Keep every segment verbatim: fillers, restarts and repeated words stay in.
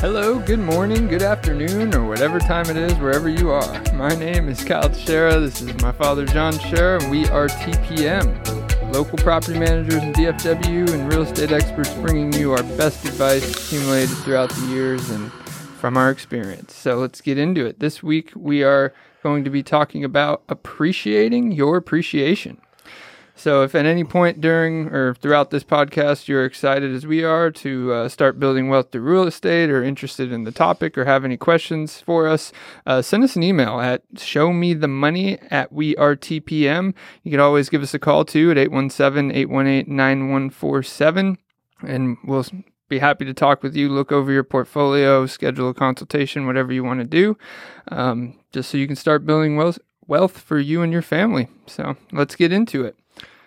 Hello, good morning, good afternoon, or whatever time it is, wherever you are. My name is Kyle Schera. This is my father, John Schera, and we are T P M, local property managers in D F W and real estate experts bringing you our best advice accumulated throughout the years and from our experience. So let's get into it. This week, we are going to be talking about appreciating your appreciation. So if at any point during or throughout this podcast you're excited as we are to uh, start building wealth through real estate or interested in the topic or have any questions for us, uh, send us an email at show me the money at we are T P M. You can always give us a call too at eight one seven, eight one eight, nine one four seven and we'll be happy to talk with you, look over your portfolio, schedule a consultation, whatever you want to do, um, just so you can start building wealth, wealth for you and your family. So let's get into it.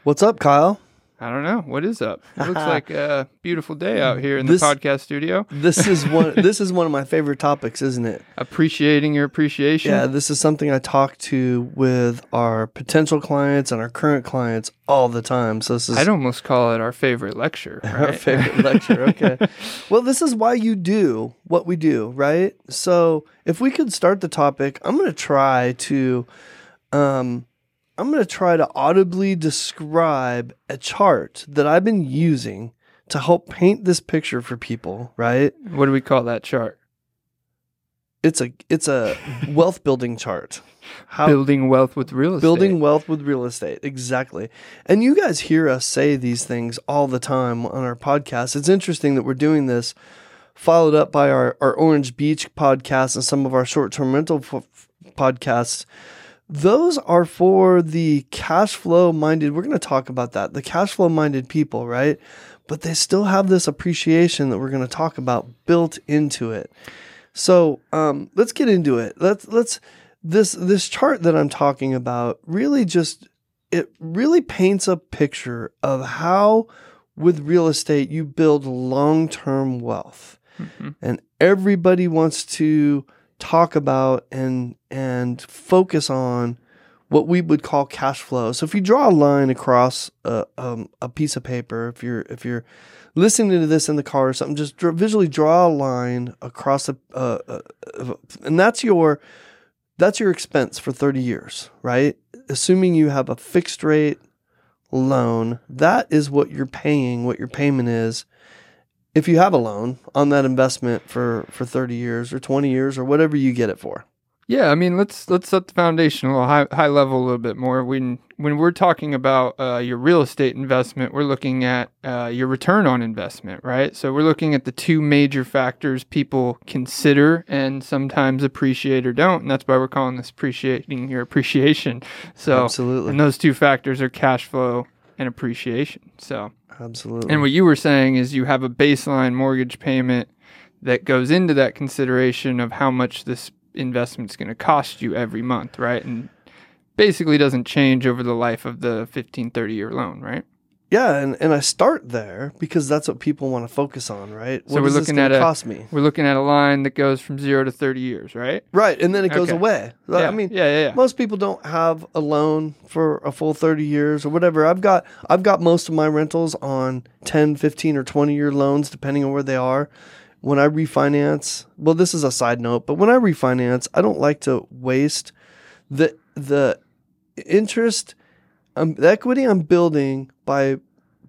What's up, Kyle? I don't know. What is up? It looks like a beautiful day out here in this, the podcast studio. This is one This is one of my favorite topics, isn't it? Appreciating your appreciation. Yeah, this is something I talk to with our potential clients and our current clients all the time. So this is I'd almost call it our favorite lecture. Right? Our favorite lecture, okay. Well, this is why you do what we do, right? So if we could start the topic, I'm going to try to... Um, I'm going to try to audibly describe a chart that I've been using to help paint this picture for people, right? What do we call that chart? It's a it's a wealth building chart. How, building wealth with real estate. Building wealth with real estate, exactly. And you guys hear us say these things all the time on our podcast. It's interesting that we're doing this, followed up by our, our Orange Beach podcast and some of our short-term rental f- podcasts. Those are for the cash flow minded. We're going to talk about that. The cash flow minded people, right? But they still have this appreciation that we're going to talk about built into it. So um, let's get into it. Let's let's this this chart that I'm talking about really just it really paints a picture of how with real estate you build long term wealth, mm-hmm. and everybody wants to talk about and and focus on what we would call cash flow. So if you draw a line across a, um, a piece of paper, if you're if you're listening to this in the car or something, just dr- visually draw a line across a, uh, uh, and that's your that's your expense for thirty years, right? Assuming you have a fixed rate loan, that is what you're paying, what your payment is. If you have a loan on that investment for, for thirty years or twenty years or whatever you get it for. Yeah, I mean, let's let's set the foundation a little high, high level a little bit more. When when we're talking about uh, your real estate investment, we're looking at uh, your return on investment, right? So we're looking at the two major factors people consider and sometimes appreciate or don't, and that's why we're calling this appreciating your appreciation. So, absolutely. And those two factors are cash flow and appreciation. So absolutely. And what you were saying is you have a baseline mortgage payment that goes into that consideration of how much this investment's going to cost you every month, right? And basically doesn't change over the life of the fifteen, thirty year loan, right? Yeah, and, and I start there because that's what people want to focus on, right? So what we're looking at a, cost me? We're looking at a line that goes from zero to thirty years, right? Right, and then it goes okay. away. Like, yeah. I mean, yeah, yeah, yeah. Most people don't have a loan for a full thirty years or whatever. I've got I've got most of my rentals on ten, fifteen, or twenty year loans, depending on where they are. When I refinance, well, this is a side note, but when I refinance, I don't like to waste the the interest. Um, the equity I'm building by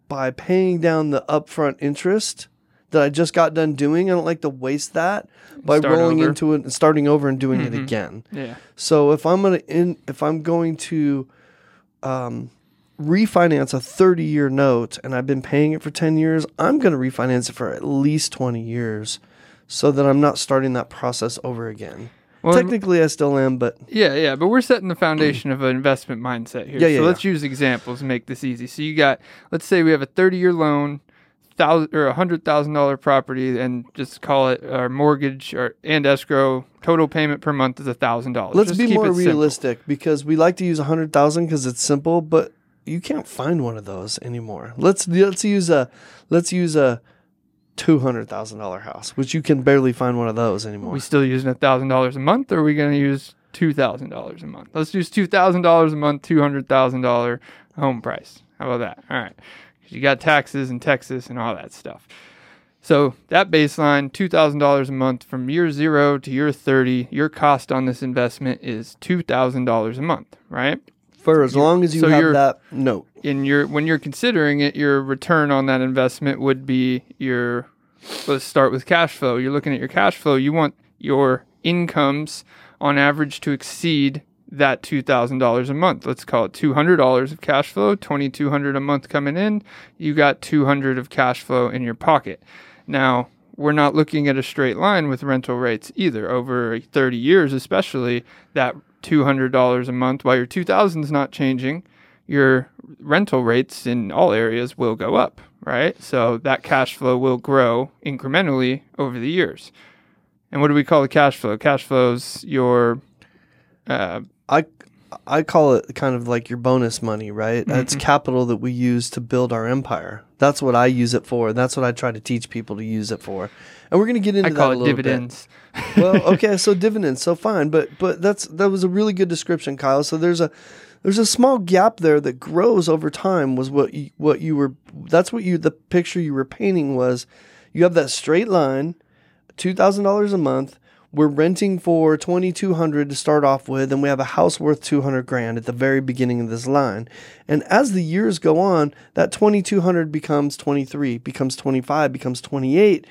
by paying down the upfront interest that I just got done doing. I don't like to waste that by Start rolling over. into it and starting over and doing mm-hmm. it again. Yeah. So if I'm gonna in, if I'm going to um, refinance a thirty year note and I've been paying it for ten years, I'm going to refinance it for at least twenty years, so that I'm not starting that process over again. Well, technically, I still am, but... Yeah, yeah, but we're setting the foundation of an investment mindset here. Yeah, yeah, so let's yeah. use examples to make this easy. So you got, let's say we have a thirty-year loan, thousand or one hundred thousand dollars property, and just call it our mortgage or and escrow. Total payment per month is one thousand dollars. Let's just be more realistic simple. Because we like to use one hundred thousand dollars because it's simple, but you can't find one of those anymore. Let's let's use a... Let's use a two hundred thousand dollars house, which you can barely find one of those anymore. Are we still using one thousand dollars a month, or are we going to use two thousand dollars a month? Let's use two thousand dollars a month, two hundred thousand dollars home price. How about that? All right. Because you got taxes in Texas and all that stuff. So that baseline, two thousand dollars a month from year zero to year thirty, your cost on this investment is two thousand dollars a month, right? For as you, long as you so have that note. And your, when you're considering it, your return on that investment would be your, let's start with cash flow. You're looking at your cash flow. You want your incomes on average to exceed that two thousand dollars a month. Let's call it two hundred dollars of cash flow, two thousand two hundred dollars a month coming in. You got two hundred dollars of cash flow in your pocket. Now, we're not looking at a straight line with rental rates either. Over thirty years, especially, that two hundred dollars a month, while your two thousand dollars is not changing, your rental rates in all areas will go up, right? So that cash flow will grow incrementally over the years. And what do we call the cash flow? Cash flow's your... Uh, I I call it kind of like your bonus money, right? Mm-hmm. It's capital that we use to build our empire. That's what I use it for. That's what I try to teach people to use it for. And we're going to get into I that a little dividends. bit. I call it dividends. Well, okay, so dividends, so fine. But but that's that was a really good description, Kyle. So there's a there's a small gap there that grows over time. Was what you, what you were that's what you the picture you were painting was. You have that straight line, two thousand dollars a month. We're renting for twenty-two hundred to start off with, and we have a house worth two hundred grand at the very beginning of this line. And as the years go on, that twenty-two hundred becomes twenty-three, becomes twenty-five, becomes twenty-eight,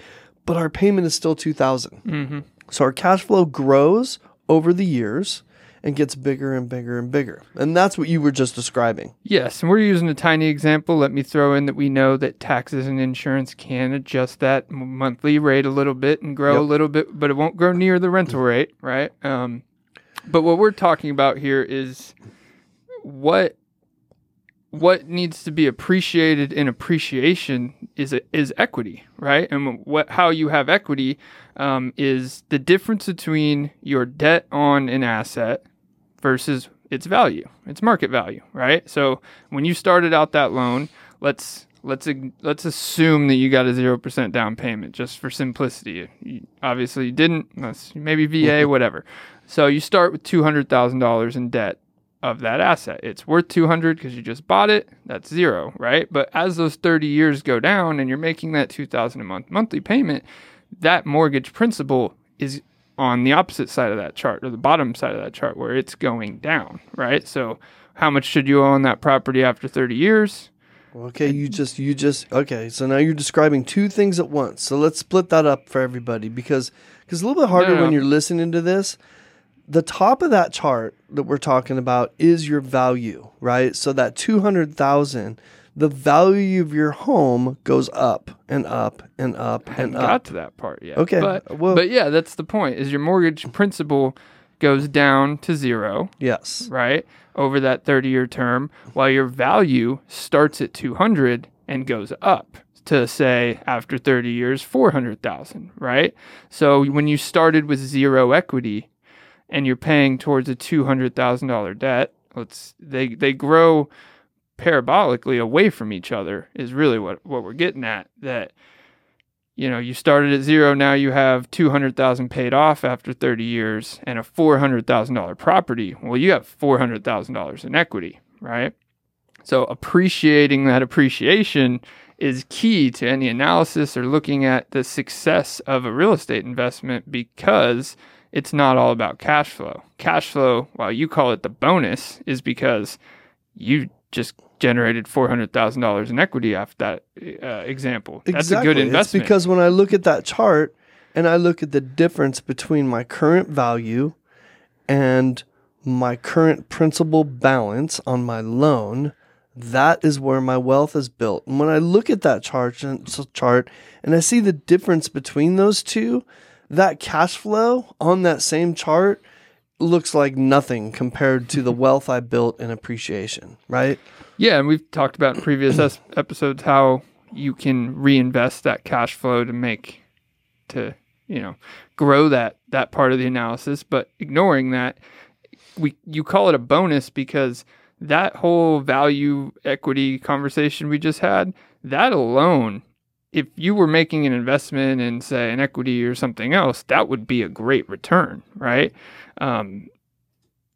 but our payment is still two thousand. Mm-hmm. So our cash flow grows over the years and gets bigger and bigger and bigger. And that's what you were just describing. Yes, and we're using a tiny example. Let me throw in that we know that taxes and insurance can adjust that monthly rate a little bit and grow yep. a little bit, but it won't grow near the rental rate, right? Um, but what we're talking about here is what what needs to be appreciated in appreciation is a, is equity, right? And what how you have equity um, is the difference between your debt on an asset versus its value, its market value, right? So when you started out that loan, let's let's let's assume that you got a zero percent down payment, just for simplicity. You, obviously, you didn't, unless maybe V A, whatever. So you start with two hundred thousand dollars in debt of that asset. It's worth two hundred because you just bought it. That's zero, right? But as those thirty years go down, and you're making that two thousand a month monthly payment, that mortgage principal is on the opposite side of that chart, or the bottom side of that chart, where it's going down, right? So how much should you owe on that property after thirty years? Okay, you just, you just, okay, so now you're describing two things at once. So let's split that up for everybody, because it's a little bit harder no, no. when you're listening to this. The top of that chart that we're talking about is your value, right? So that two hundred thousand dollars, the value of your home goes up and up and up and up. I haven't got to that part yet. Okay. But, well, but yeah, that's the point, is your mortgage principal goes down to zero. Yes. Right? Over that thirty-year term, while your value starts at two hundred and goes up to, say, after thirty years, four hundred thousand, right? So when you started with zero equity and you're paying towards a two hundred thousand dollars debt, let's they they grow parabolically away from each other is really what, what we're getting at. That, you know, you started at zero, now you have two hundred thousand dollars paid off after thirty years and a four hundred thousand dollars property. Well, you have four hundred thousand dollars in equity, right? So appreciating that appreciation is key to any analysis or looking at the success of a real estate investment, because it's not all about cash flow. Cash flow, while you call it the bonus, is because you just generated four hundred thousand dollars in equity after that uh, example. That's exactly. a good investment. It's because when I look at that chart and I look at the difference between my current value and my current principal balance on my loan, that is where my wealth is built. And when I look at that chart and, so chart and I see the difference between those two, that cash flow on that same chart looks like nothing compared to the wealth I built in appreciation, right? Yeah, and we've talked about in previous es- episodes how you can reinvest that cash flow to make, to, you know, grow that that part of the analysis. But ignoring that, we you call it a bonus because that whole value equity conversation we just had, that alone, if you were making an investment in, say, an equity or something else, that would be a great return, right? Um,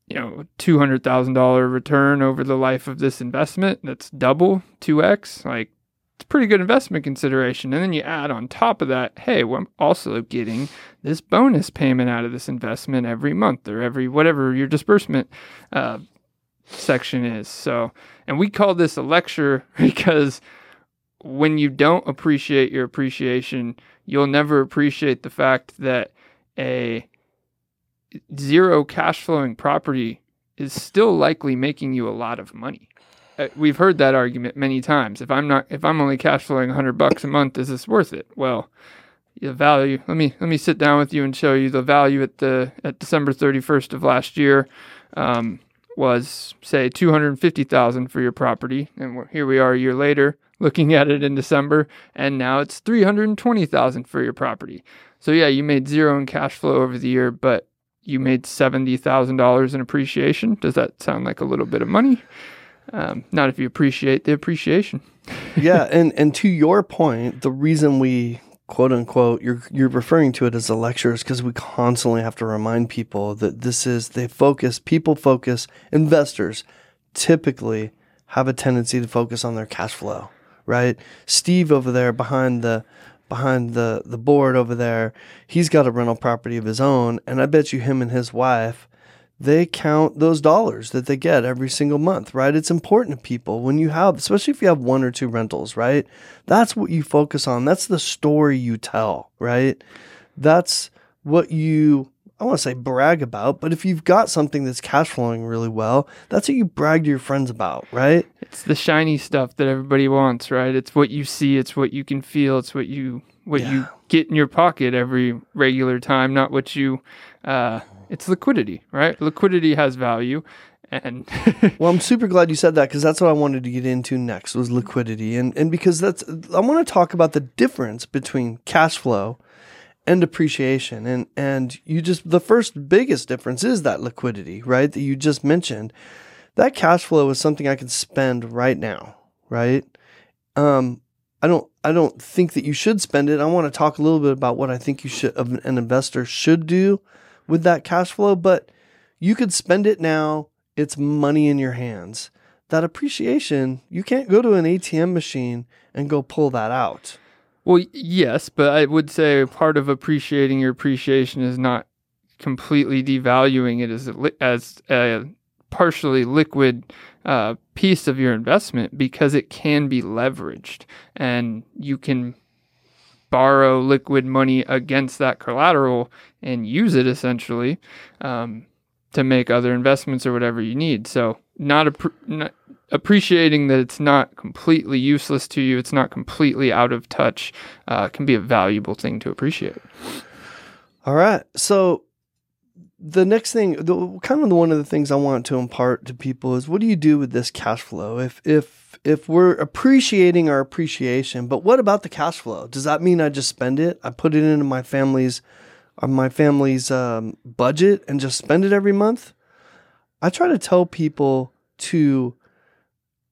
you know, two hundred thousand dollars return over the life of this investment, that's double, two X, like it's a pretty good investment consideration. And then you add on top of that, hey, well, I'm also getting this bonus payment out of this investment every month or every whatever your disbursement uh, section is. So, and we call this a lecture because when you don't appreciate your appreciation, you'll never appreciate the fact that a zero cash flowing property is still likely making you a lot of money. Uh, we've heard that argument many times. If I'm not, if I'm only cash flowing one hundred bucks a month, is this worth it? Well, the value. Let me let me sit down with you and show you the value at the at December thirty-first of last year um, was say two hundred fifty thousand dollars for your property, and we're, here we are a year later looking at it in December, and now it's three hundred twenty thousand dollars for your property. So yeah, you made zero in cash flow over the year, but you made seventy thousand dollars in appreciation. Does that sound like a little bit of money? Um, not if you appreciate the appreciation. Yeah. And, and to your point, the reason we quote unquote, you're, you're referring to it as a lecture is because we constantly have to remind people that this is, they focus, people focus, investors typically have a tendency to focus on their cash flow, right? Steve over there behind the, behind the, the board over there, he's got a rental property of his own. And I bet you him and his wife, they count those dollars that they get every single month, right? It's important to people when you have, especially if you have one or two rentals, right? That's what you focus on. That's the story you tell, right? That's what you, I want to say brag about, but if you've got something that's cash flowing really well, that's what you brag to your friends about, right? It's the shiny stuff that everybody wants, right? It's what you see, it's what you can feel, it's what you what yeah. you get in your pocket every regular time, not what you, uh, it's liquidity, right? Liquidity has value. And well, I'm super glad you said that because that's what I wanted to get into next was liquidity. And, and because that's, I want to talk about the difference between cash flow and appreciation. And, and you just, the first biggest difference is that liquidity, right? That you just mentioned. That cash flow is something I can spend right now, right? Um, I don't, I don't think that you should spend it. I want to talk a little bit about what I think you should, an investor should do with that cash flow, but you could spend it now. It's money in your hands. That appreciation, you can't go to an A T M machine and go pull that out. Well, yes, but I would say part of appreciating your appreciation is not completely devaluing it as a, li- as a partially liquid uh, piece of your investment because it can be leveraged and you can borrow liquid money against that collateral and use it essentially um, to make other investments or whatever you need. So not a... Pr- not, appreciating that it's not completely useless to you, it's not completely out of touch, uh, can be a valuable thing to appreciate. All right. So the next thing, the, kind of the, one of the things I want to impart to people is what do you do with this cash flow? If, if, if we're appreciating our appreciation, but what about the cash flow? Does that mean I just spend it? I put it into my family's, uh, my family's um, budget and just spend it every month? I try to tell people to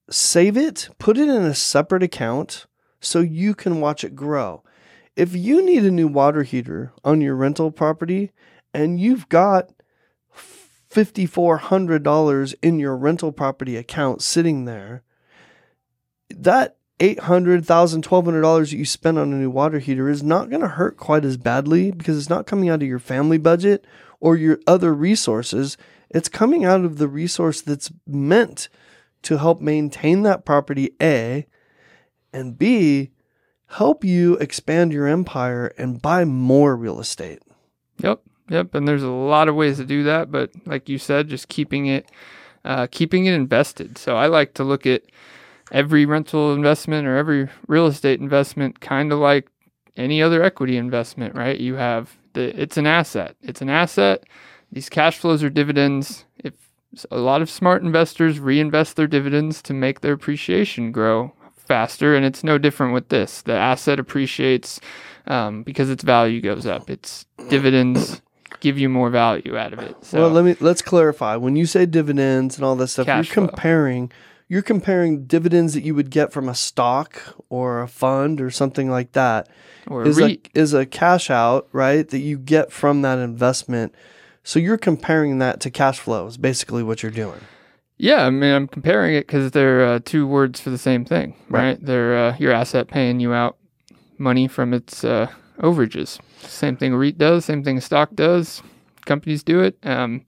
save it, put it in a separate account so you can watch it grow. If you need a new water heater on your rental property and you've got five thousand four hundred dollars in your rental property account sitting there, that eight hundred dollars, one thousand dollars, one thousand two hundred dollars that you spend on a new water heater is not going to hurt quite as badly because it's not coming out of your family budget or your other resources. It's coming out of the resource that's meant to help maintain that property, A, and B, help you expand your empire and buy more real estate. Yep, yep. And there's a lot of ways to do that, but like you said, just keeping it, uh, keeping it invested. So I like to look at every rental investment or every real estate investment kind of like any other equity investment, right? You have the, it's an asset. It's an asset. These cash flows are dividends. If a lot of smart investors reinvest their dividends to make their appreciation grow faster, and it's no different with this. The asset appreciates um, because its value goes up. Its dividends give you more value out of it. So, well, let me let's clarify. When you say dividends and all that stuff, cash you're comparing flow. You're comparing dividends that you would get from a stock or a fund or something like that. Or a is REIT. a is a cash out, right? That you get from that investment. So you're comparing that to cash flow is basically what you're doing. Yeah, I mean, I'm comparing it because they're uh, two words for the same thing, right? right? They're uh, your asset paying you out money from its uh, overages. Same thing REIT does, same thing stock does, companies do it. Um,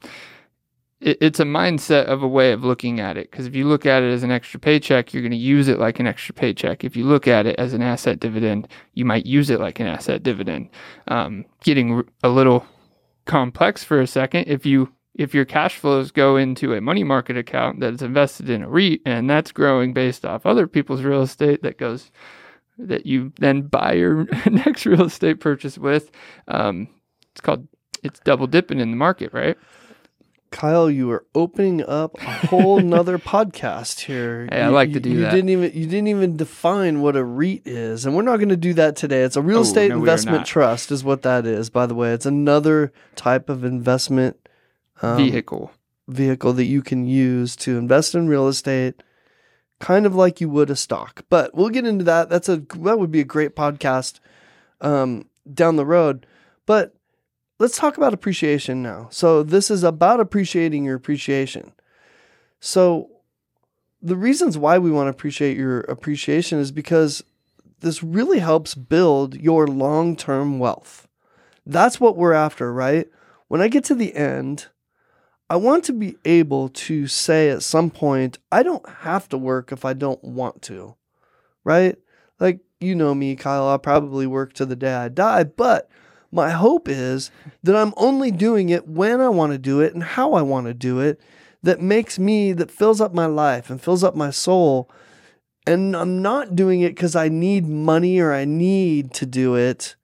it it's a mindset of a way of looking at it, because if you look at it as an extra paycheck, you're going to use it like an extra paycheck. If you look at it as an asset dividend, you might use it like an asset dividend. Um, getting a little complex for a second, if you If your cash flows go into a money market account that is invested in a REIT, and that's growing based off other people's real estate that goes, that you then buy your next real estate purchase with, um, it's called, it's double dipping in the market, right? Kyle, you are opening up a whole nother podcast here. Hey, you, I like to do you, you that. Didn't even, you didn't even define what a REIT is, and we're not going to do that today. It's a real oh, estate no, investment trust is what that is, by the way. It's another type of investment Um, vehicle vehicle that you can use to invest in real estate, kind of like you would a stock. But we'll get into that. That's a that would be a great podcast um, down the road. But let's talk about appreciation now. So this is about appreciating your appreciation. So the reasons why we want to appreciate your appreciation is because this really helps build your long-term wealth. That's what we're after, right? When I get to the end, I want to be able to say at some point, I don't have to work if I don't want to, right? Like, you know me, Kyle, I'll probably work to the day I die, but my hope is that I'm only doing it when I want to do it and how I want to do it, that makes me, that fills up my life and fills up my soul. And I'm not doing it because I need money or I need to do it.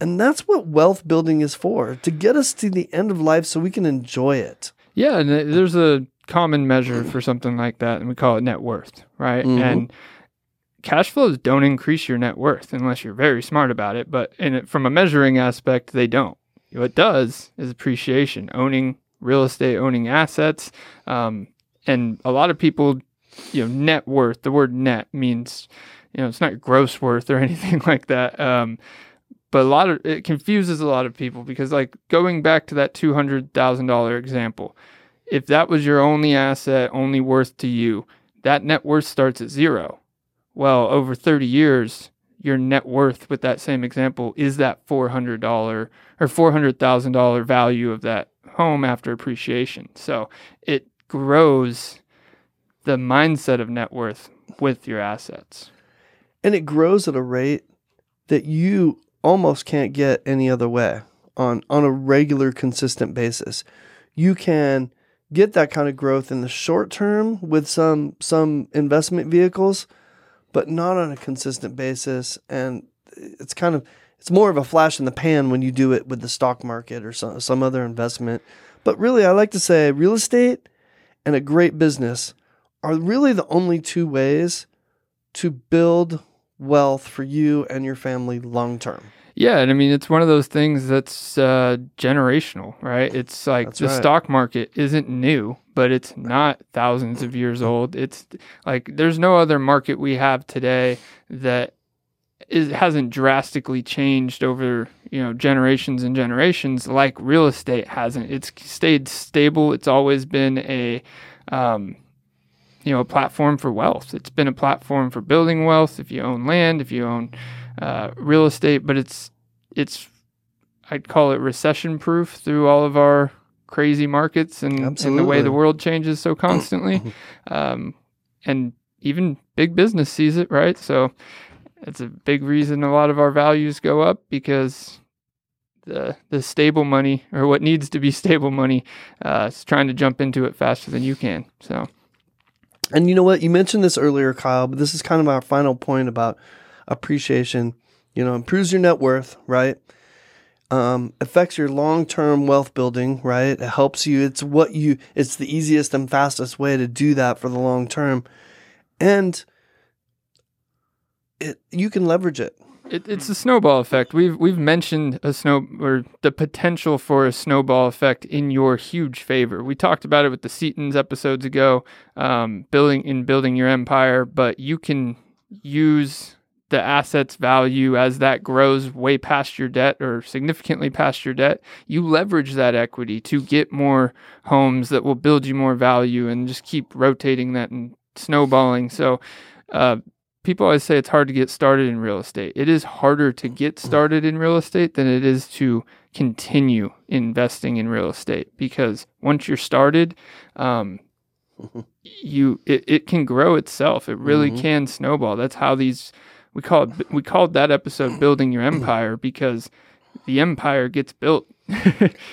And that's what wealth building is for, to get us to the end of life so we can enjoy it. Yeah, and there's a common measure for something like that, and we call it net worth, right? Mm-hmm. And cash flows don't increase your net worth unless you're very smart about it, but in it, from a measuring aspect, they don't. What does is appreciation, owning real estate, owning assets, um, and a lot of people, you know, net worth, the word net means, you know, it's not gross worth or anything like that, um, But a lot of it confuses a lot of people because, like, going back to that two hundred thousand dollars example, if that was your only asset, only worth to you, that net worth starts at zero. Well, over thirty years, your net worth with that same example is that four hundred thousand dollars value of that home after appreciation. So it grows the mindset of net worth with your assets. And it grows at a rate that you almost can't get any other way on, on a regular, consistent basis. You can get that kind of growth in the short term with some some investment vehicles, but not on a consistent basis. And it's kind of it's more of a flash in the pan when you do it with the stock market or some, some other investment. But really, I like to say real estate and a great business are really the only two ways to build wealth for you and your family long term. Yeah, and I mean, it's one of those things that's uh, generational, right? It's like that's the right. Stock market isn't new, but it's not thousands of years old. It's like there's no other market we have today that is, hasn't drastically changed over, you know, generations and generations like real estate hasn't. It's stayed stable. It's always been a um, you know, a platform for wealth. It's been a platform for building wealth. If you own land, if you own uh, real estate, but it's, it's, I'd call it recession proof through all of our crazy markets and, and the way the world changes so constantly. um, and even big business sees it, right? So it's a big reason a lot of our values go up because the, the stable money, or what needs to be stable money, uh, is trying to jump into it faster than you can. So. And you know what? You mentioned this earlier, Kyle, but this is kind of our final point about appreciation. You know, improves your net worth, right? Um, affects your long-term wealth building, right? It helps you. It's what you, it's the easiest and fastest way to do that for the long term. And it, you can leverage it. It, it's a snowball effect. We've we've mentioned a snow or the potential for a snowball effect in your huge favor. We talked about it with the Seatons episodes ago, um, building in building your empire. But you can use the asset's value as that grows way past your debt or significantly past your debt, you leverage that equity to get more homes that will build you more value and just keep rotating that and snowballing. So uh, people always say it's hard to get started in real estate. It is harder to get started in real estate than it is to continue investing in real estate, because once you're started, um, you it, it can grow itself. It really mm-hmm. can snowball. That's how these... We called we called that episode "Building Your Empire" because the empire gets built.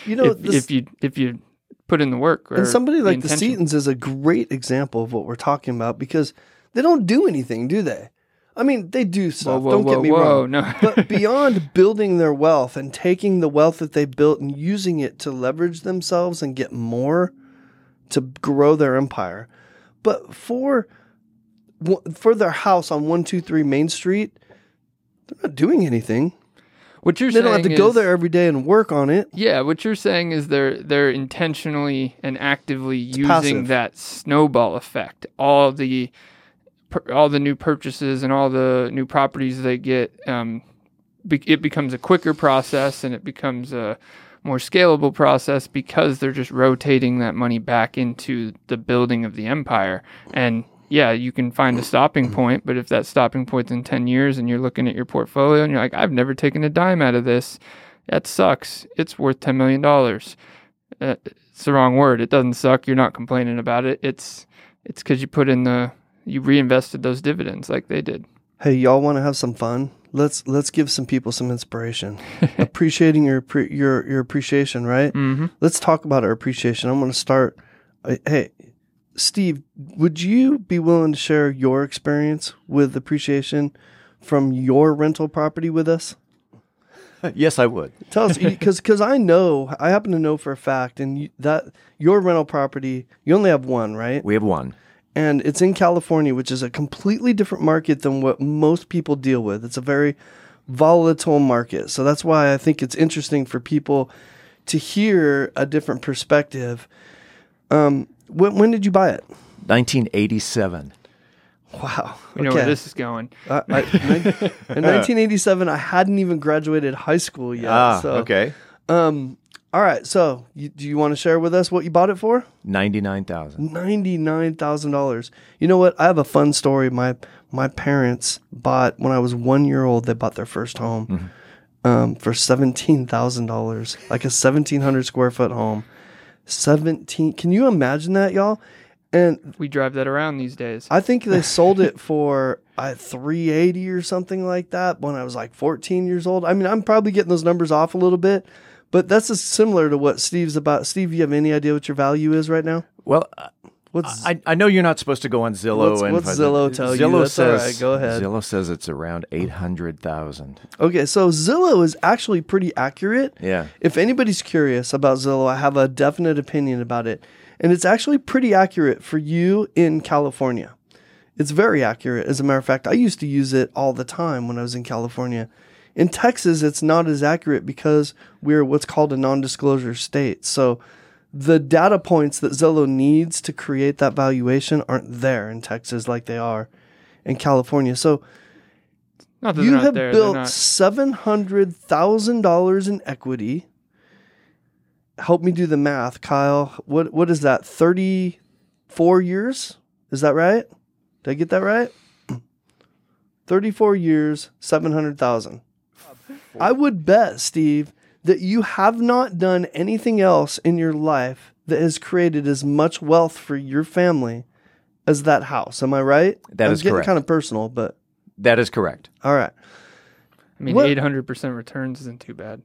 You know, if, this, if you if you put in the work, or and somebody like the, the Seatons is a great example of what we're talking about, because they don't do anything, do they? I mean, they do stuff. Whoa, whoa, don't whoa, get me whoa, wrong. No. But beyond building their wealth and taking the wealth that they built and using it to leverage themselves and get more to grow their empire, but for. for their house on one two three Main Street, they're not doing anything. What you're they saying They don't have to is, go there every day and work on it. Yeah, what you're saying is they're they're intentionally and actively it's using passive. That snowball effect. All the all the new purchases and all the new properties they get, um, it becomes a quicker process and it becomes a more scalable process because they're just rotating that money back into the building of the empire. And yeah, you can find a stopping point, but if that stopping point's in ten years and you're looking at your portfolio and you're like, I've never taken a dime out of this, that sucks. It's worth ten million dollars. Uh, it's the wrong word. It doesn't suck. You're not complaining about it. It's it's because you put in the, you reinvested those dividends like they did. Hey, y'all want to have some fun? Let's let's give some people some inspiration. Appreciating your, your, your appreciation, right? Mm-hmm. Let's talk about our appreciation. I'm going to start, uh, hey, Steve, would you be willing to share your experience with appreciation from your rental property with us? Yes, I would. Tell us, because because I know, I happen to know for a fact, and you, that your rental property, you only have one, right? We have one. And it's in California, which is a completely different market than what most people deal with. It's a very volatile market. So that's why I think it's interesting for people to hear a different perspective. Um, When, when did you buy it? nineteen eighty-seven. Wow. Okay. You know where this is going. uh, I, in nineteen eighty-seven, I hadn't even graduated high school yet. Ah, so. Okay. Um, all right. So you, do you want to share with us what you bought it for? ninety-nine thousand dollars. ninety-nine thousand dollars. You know what? I have a fun story. My my parents bought, when I was one year old, they bought their first home mm-hmm. um, for seventeen thousand dollars, like a seventeen hundred square foot home. seventeen Can you imagine that, y'all? And we drive that around these days. I think they sold it for uh, three eighty or something like that when I was like fourteen years old. I mean, I'm probably getting those numbers off a little bit, but that's just similar to what Steve's about. Steve, you have any idea what your value is right now? Well, uh, what's I, I know you're not supposed to go on Zillow. What's, and what's Zillow tell Zillow you? That's says, all right, go ahead. Zillow says it's around eight hundred thousand. Okay, so Zillow is actually pretty accurate. Yeah. If anybody's curious about Zillow, I have a definite opinion about it. And it's actually pretty accurate for you in California. It's very accurate. As a matter of fact, I used to use it all the time when I was in California. In Texas, it's not as accurate because we're what's called a non-disclosure state. So the data points that Zillow needs to create that valuation aren't there in Texas like they are in California. So not that you have there, built seven hundred thousand dollars in equity. Help me do the math, Kyle. What What is that, thirty-four years? Is that right? Did I get that right? thirty-four years, seven hundred thousand dollars. I would bet, Steve, that you have not done anything else in your life that has created as much wealth for your family as that house. Am I right? That I'm is correct. I'm getting kind of personal, but... That is correct. All right. I mean, what? eight hundred percent returns isn't too bad.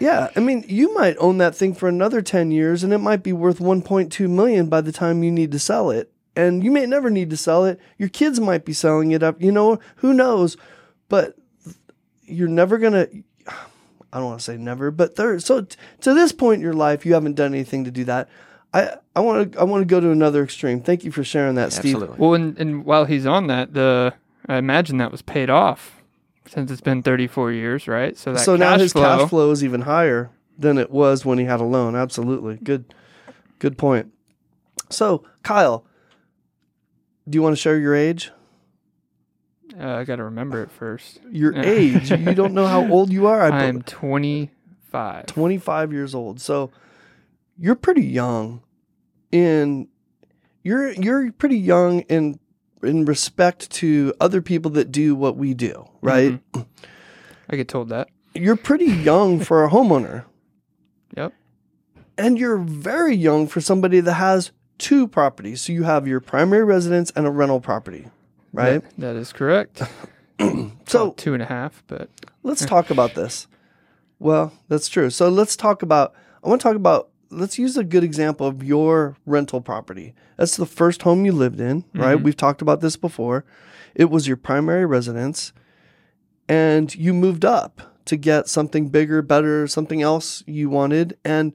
Yeah. I mean, you might own that thing for another ten years, and it might be worth one point two million dollars by the time you need to sell it. And you may never need to sell it. Your kids might be selling it up. You know, who knows? But you're never going to... I don't want to say never, but there. So t- to this point in your life, you haven't done anything to do that. I I want to I want to go to another extreme. Thank you for sharing that, Steve. Absolutely. Well, and, and while he's on that, the I imagine that was paid off since it's been thirty-four years, right? So that so now his flow, cash flow is even higher than it was when he had a loan. Absolutely, good, good point. So Kyle, do you want to share your age? Uh, I got to remember it first. Your age? You don't know how old you are? I am twenty-five. twenty-five years old. So you're pretty young, and you're you're pretty young in in respect to other people that do what we do, right? Mm-hmm. I get told that. You're pretty young for a homeowner. Yep. And you're very young for somebody that has two properties. So you have your primary residence and a rental property, right? That, that is correct. So two and a half, but let's talk about this. Well, that's true. So let's talk about, I want to talk about, let's use a good example of your rental property. That's the first home you lived in, right? Mm-hmm. We've talked about this before. It was your primary residence and you moved up to get something bigger, better, something else you wanted, and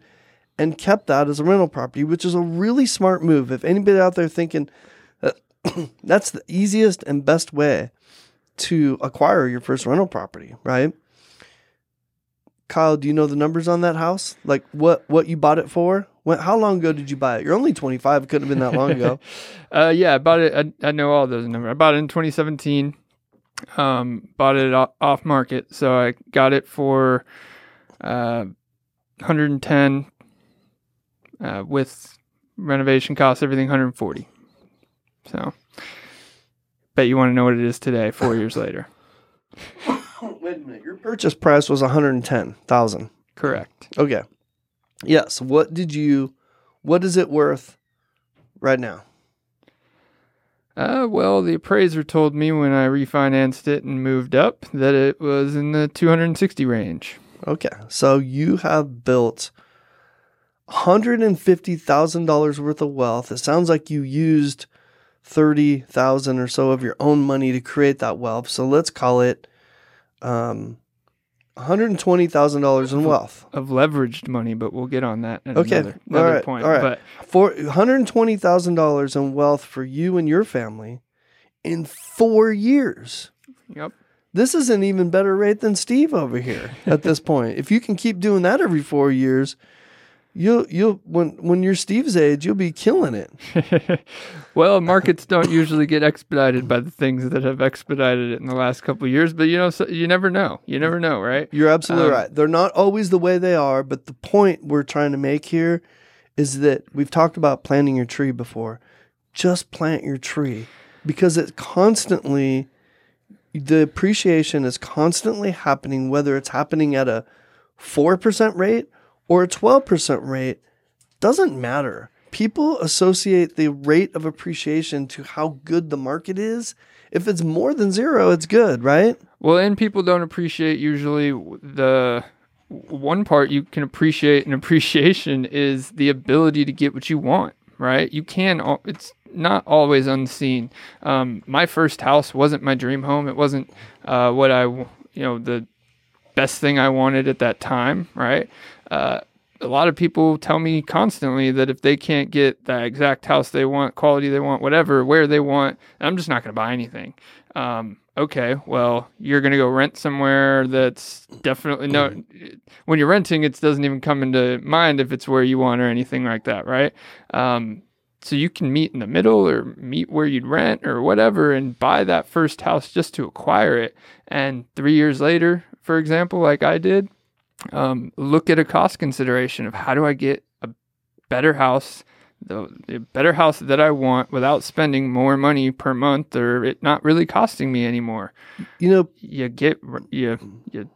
and kept that as a rental property, which is a really smart move. If anybody out there thinking that that's the easiest and best way to acquire your first rental property, right? Kyle, do you know the numbers on that house? Like what, what you bought it for? When, how long ago did you buy it? You're only twenty-five. It couldn't have been that long ago. uh, yeah, I bought it. I, I know all those numbers. I bought it in twenty seventeen. Um, bought it off market. So I got it for uh, one hundred ten. Uh, with renovation costs, everything one hundred forty. So, bet you want to know what it is today, four years later. Wait a minute. Your purchase price was one hundred ten thousand dollars. Correct. Okay. Yes. What did you, what is it worth right now? Uh, well, the appraiser told me when I refinanced it and moved up that it was in the two hundred sixty range. Okay. So you have built one hundred fifty thousand dollars worth of wealth. It sounds like you used thirty thousand dollars or so of your own money to create that wealth. So let's call it um, one hundred twenty thousand dollars in wealth. Of leveraged money, but we'll get on that at okay. another, another all right. point. All right. But for one hundred twenty thousand dollars in wealth for you and your family in four years. Yep. This is an even better rate than Steve over here at this point. If you can keep doing that every four years, You'll you'll when when you're Steve's age, you'll be killing it. Well, markets don't usually get expedited by the things that have expedited it in the last couple of years, but you know, so you never know. You never know, right? You're absolutely um, right. They're not always the way they are, but the point we're trying to make here is that we've talked about planting your tree before. Just plant your tree because it's constantly, the appreciation is constantly happening, whether it's happening at a four percent rate or a twelve percent rate, doesn't matter. People associate the rate of appreciation to how good the market is. If it's more than zero, it's good, right? Well, and people don't appreciate usually the one part you can appreciate in appreciation is the ability to get what you want, right? You can, it's not always unseen. Um, my first house wasn't my dream home. It wasn't uh, what I, you know, the best thing I wanted at that time, right? Uh, a lot of people tell me constantly that if they can't get the exact house they want, quality they want, whatever, where they want, I'm just not going to buy anything. Um, okay, well, you're going to go rent somewhere that's definitely no. When you're renting, it doesn't even come into mind if it's where you want or anything like that, right? Um, so you can meet in the middle or meet where you'd rent or whatever and buy that first house just to acquire it. And three years later, for example, like I did, Um, look at a cost consideration of how do I get a better house, the, the better house that I want without spending more money per month or it not really costing me anymore. You know, you get, you, you,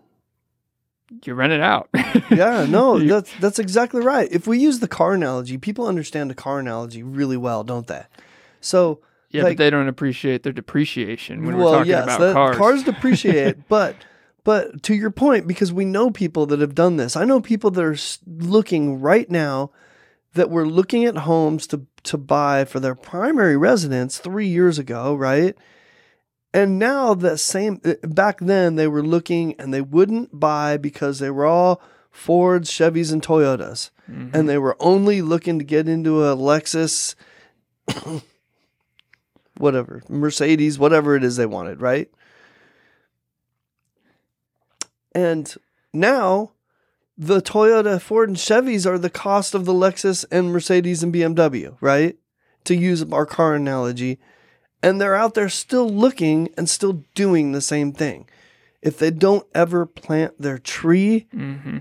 you rent it out. Yeah, no, that's, that's exactly right. If we use the car analogy, people understand the car analogy really well, don't they? So yeah, like, but they don't appreciate their depreciation when well, we're talking yes, about that, cars. Cars depreciate, but But to your point, because we know people that have done this. I know people that are looking right now that were looking at homes to, to buy for their primary residence three years ago, right? And now that same, back then they were looking and they wouldn't buy because they were all Fords, Chevys, and Toyotas. Mm-hmm. And they were only looking to get into a Lexus, whatever, Mercedes, whatever it is they wanted, right? And now the Toyota, Ford, and Chevys are the cost of the Lexus and Mercedes and B M W, right? To use our car analogy. and they're out there still looking and still doing the same thing. If they don't ever plant their tree, mm-hmm.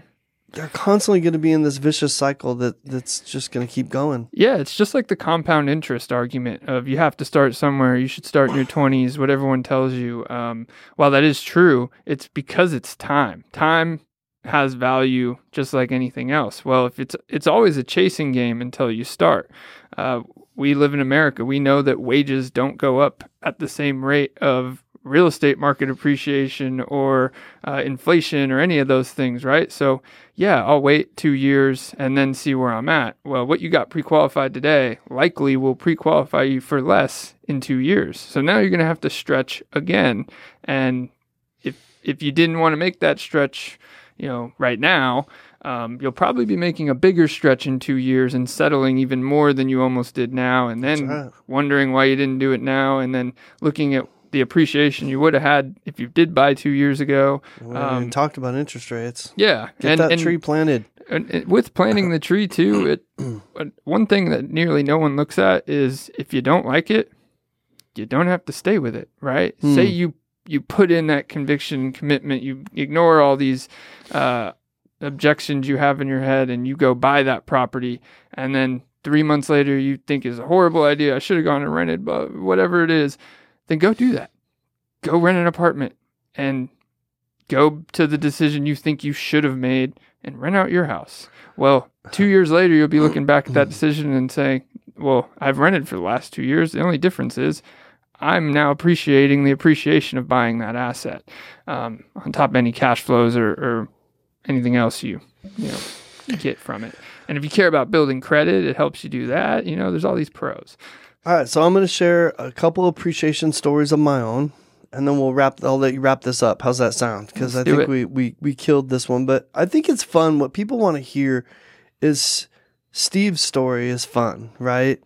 they're constantly going to be in this vicious cycle that that's just going to keep going. Yeah, it's just like the compound interest argument of you have to start somewhere, you should start in your twenties, what everyone tells you. Um, while that is true, it's because it's time. Time has value just like anything else. Well, if it's it's always a chasing game until you start. Uh, we live in America. We know that wages don't go up at the same rate of real estate market appreciation or uh, inflation or any of those things, right? So yeah, I'll wait two years and then see where I'm at. Well, what you got pre-qualified today likely will pre-qualify you for less in two years. So now you're going to have to stretch again. And if if you didn't want to make that stretch, you know, right now, um, you'll probably be making a bigger stretch in two years and settling even more than you almost did now. And then right. wondering why you didn't do it now. And then looking at the appreciation you would have had if you did buy two years ago. We um, talked about interest rates. Yeah. Get and, that and, tree planted. And, and with planting the tree too, it one thing that nearly no one looks at is if you don't like it, you don't have to stay with it, right? Hmm. Say you you put in that conviction commitment, you ignore all these uh, objections you have in your head and you go buy that property and then three months later you think is a horrible idea, I should have gone and rented, but whatever it is, then go do that. Go rent an apartment and go to the decision you think you should have made and rent out your house. Well, two years later, you'll be looking back at that decision and saying, well, I've rented for the last two years. The only difference is I'm now appreciating the appreciation of buying that asset um, on top of any cash flows or, or anything else you, you know, get from it. And if you care about building credit, it helps you do that. You know, there's all these pros. All right, so I'm going to share a couple appreciation stories of my own, and then we'll wrap. I'll let you wrap this up. How's that sound? Because I think we, we we killed this one, but I think it's fun. What people want to hear is Steve's story is fun, right?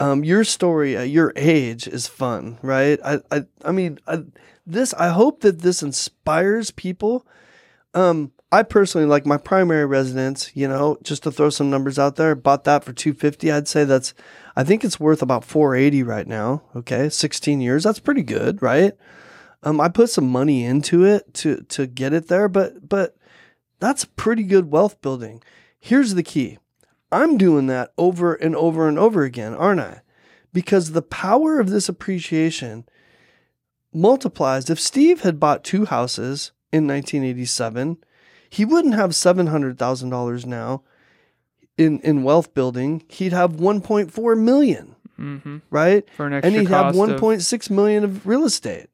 Um, your story at your age is fun, right? I I I mean, I, this. I hope that this inspires people. Um, I personally like my primary residence, you know, just to throw some numbers out there, bought that for two hundred fifty dollars. I'd say that's, I think it's worth about four hundred eighty dollars right now. Okay. sixteen years. That's pretty good. Right. Um, I put some money into it to, to get it there, but, but that's pretty good wealth building. Here's the key. I'm doing that over and over and over again, aren't I? Because the power of this appreciation multiplies. If Steve had bought two houses in nineteen eighty-seven, he wouldn't have seven hundred thousand dollars now in, in wealth building. He'd have one point four million dollars, mm-hmm. right? For an extra and he'd have one point six million dollars of real estate.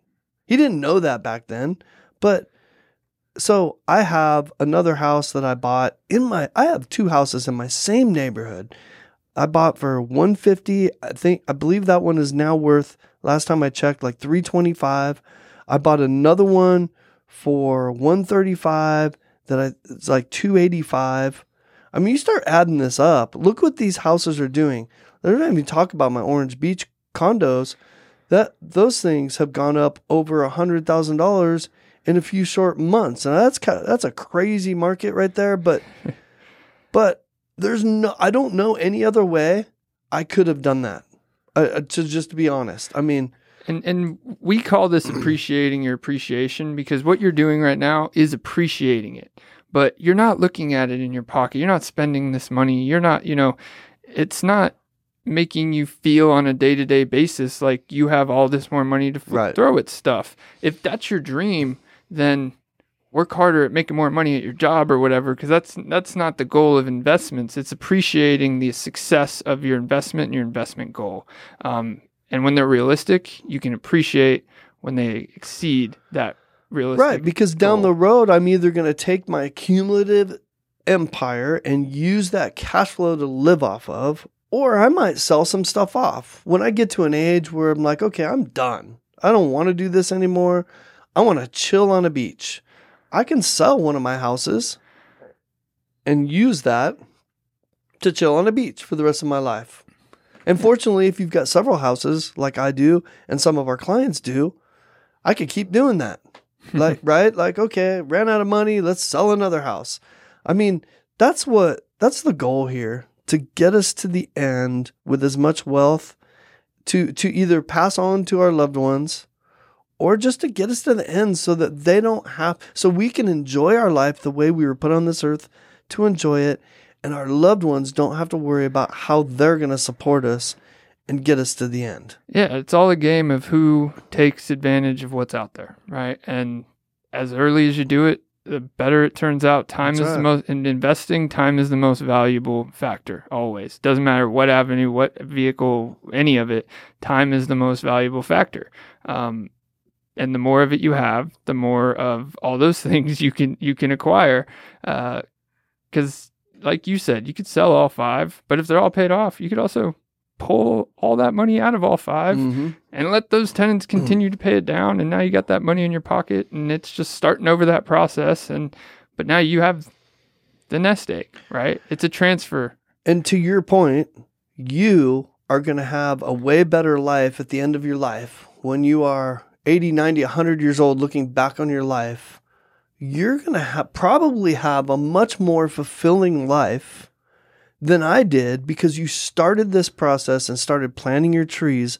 He didn't know that back then. But so I have another house that I bought in my, I have two houses in my same neighborhood. I bought for one hundred fifty dollars. I think, I believe that one is now worth, last time I checked, like three hundred twenty-five dollars. I bought another one for one hundred thirty-five dollars. That I, it's like two hundred eighty-five dollars. I mean, you start adding this up. Look what these houses are doing. They don't even talk about my Orange Beach condos. That those things have gone up over one hundred thousand dollars in a few short months. And that's kind of, that's a crazy market right there. But but there's no. I don't know any other way I could have done that. Uh, to just to be honest, I mean. And and we call this appreciating your appreciation because what you're doing right now is appreciating it, but you're not looking at it in your pocket. You're not spending this money. You're not, you know, it's not making you feel on a day-to-day basis like you have all this more money to f- right. throw at stuff. If that's your dream, then work harder at making more money at your job or whatever, because that's that's not the goal of investments. It's appreciating the success of your investment and your investment goal. Um And when they're realistic, you can appreciate when they exceed that realistic. Right, because down goal. The road, I'm either going to take my accumulative empire and use that cash flow to live off of, or I might sell some stuff off. When I get to an age where I'm like, okay, I'm done. I don't want to do this anymore. I want to chill on a beach. I can sell one of my houses and use that to chill on a beach for the rest of my life. And fortunately, if you've got several houses like I do and some of our clients do, I could keep doing that. Like, right? Like, okay, ran out of money. Let's sell another house. I mean, that's what, that's the goal here, to get us to the end with as much wealth to to either pass on to our loved ones or just to get us to the end so that they don't have, so we can enjoy our life the way we were put on this earth to enjoy it, and our loved ones don't have to worry about how they're going to support us and get us to the end. Yeah, it's all a game of who takes advantage of what's out there, right? And as early as you do it, the better it turns out. Time That's is right. the most, in investing, time is the most valuable factor always. Doesn't matter what avenue, what vehicle, any of it, time is the most valuable factor. Um, and the more of it you have, the more of all those things you can, you can acquire. Uh, 'cause like you said, you could sell all five, but if they're all paid off, you could also pull all that money out of all five mm-hmm. and let those tenants continue mm-hmm. to pay it down. And now you got that money in your pocket, and it's just starting over that process. And, but now you have the nest egg, right? It's a transfer. And to your point, you are going to have a way better life at the end of your life. When you are eighty, ninety, a hundred years old, looking back on your life, you're going to ha- probably have a much more fulfilling life than I did, because you started this process and started planting your trees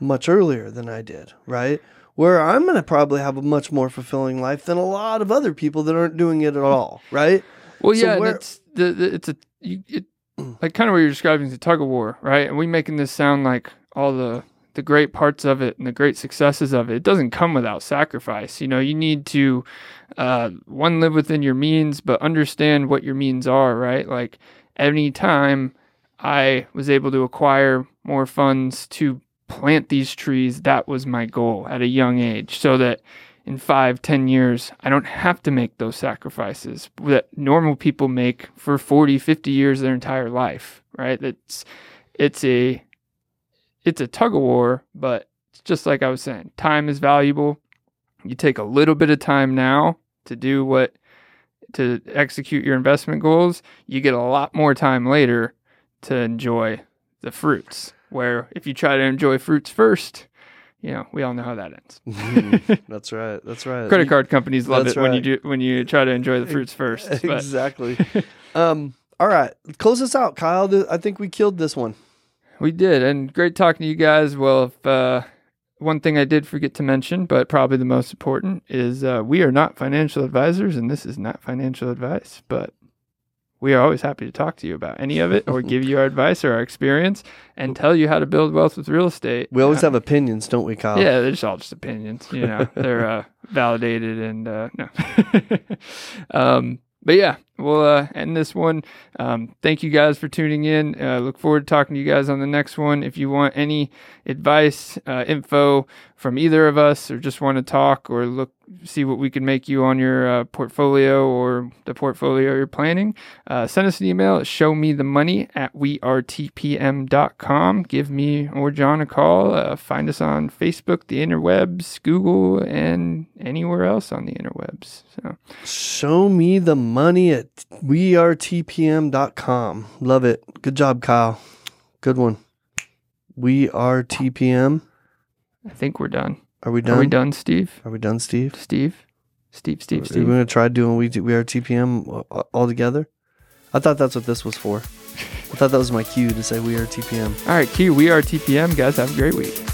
much earlier than I did, right? Where I'm going to probably have a much more fulfilling life than a lot of other people that aren't doing it at all, right? Well, so yeah, where- it's the, the, it's a you, it, like kind of what you're describing is a tug of war, right? And we making this sound like all the the great parts of it and the great successes of it. It doesn't come without sacrifice. You know, you need to uh, one live within your means, but understand what your means are, right? Like, any time I was able to acquire more funds to plant these trees, that was my goal at a young age, so that in five, ten years, I don't have to make those sacrifices that normal people make for forty, fifty years of their entire life, right? It's, it's a, it's a tug of war, but it's just like I was saying, time is valuable. You take a little bit of time now to do what to execute your investment goals, you get a lot more time later to enjoy the fruits. Where if you try to enjoy fruits first, you know, we all know how that ends. mm, that's right. That's right. Credit card companies love that's it right. when you do when you try to enjoy the fruits first. But. Exactly. um, all right. Close this out, Kyle. I think we killed this one. We did. And great talking to you guys. Well, if uh, one thing I did forget to mention, but probably the most important, is uh, we are not financial advisors, and this is not financial advice, but we are always happy to talk to you about any of it or give you our advice or our experience and tell you how to build wealth with real estate. We always uh, have opinions, don't we, Kyle? Yeah, they're just all just opinions. You know, they're uh, validated and uh, no. um, but yeah, we'll uh, end this one. Um, thank you guys for tuning in. Uh, look forward to talking to you guys on the next one. If you want any advice, uh, info from either of us, or just want to talk or look, see what we can make you on your uh, portfolio or the portfolio you're planning, uh, send us an email at show me the money at we are t p m dot com. Give me or John a call. Uh, find us on Facebook, the interwebs, Google, and anywhere else on the interwebs. So, show me the money at we are t p m dot com. Love it. Good job, Kyle. Good one. We are T P M. I think we're done. Are we done? Are we done, Steve? Are we done, Steve? Steve? Steve, Steve, Steve. Are we going to try doing we, we Are T P M all together? I thought that's what this was for. I thought that was my cue to say We Are T P M. All right, cue We Are T P M. Guys, have a great week.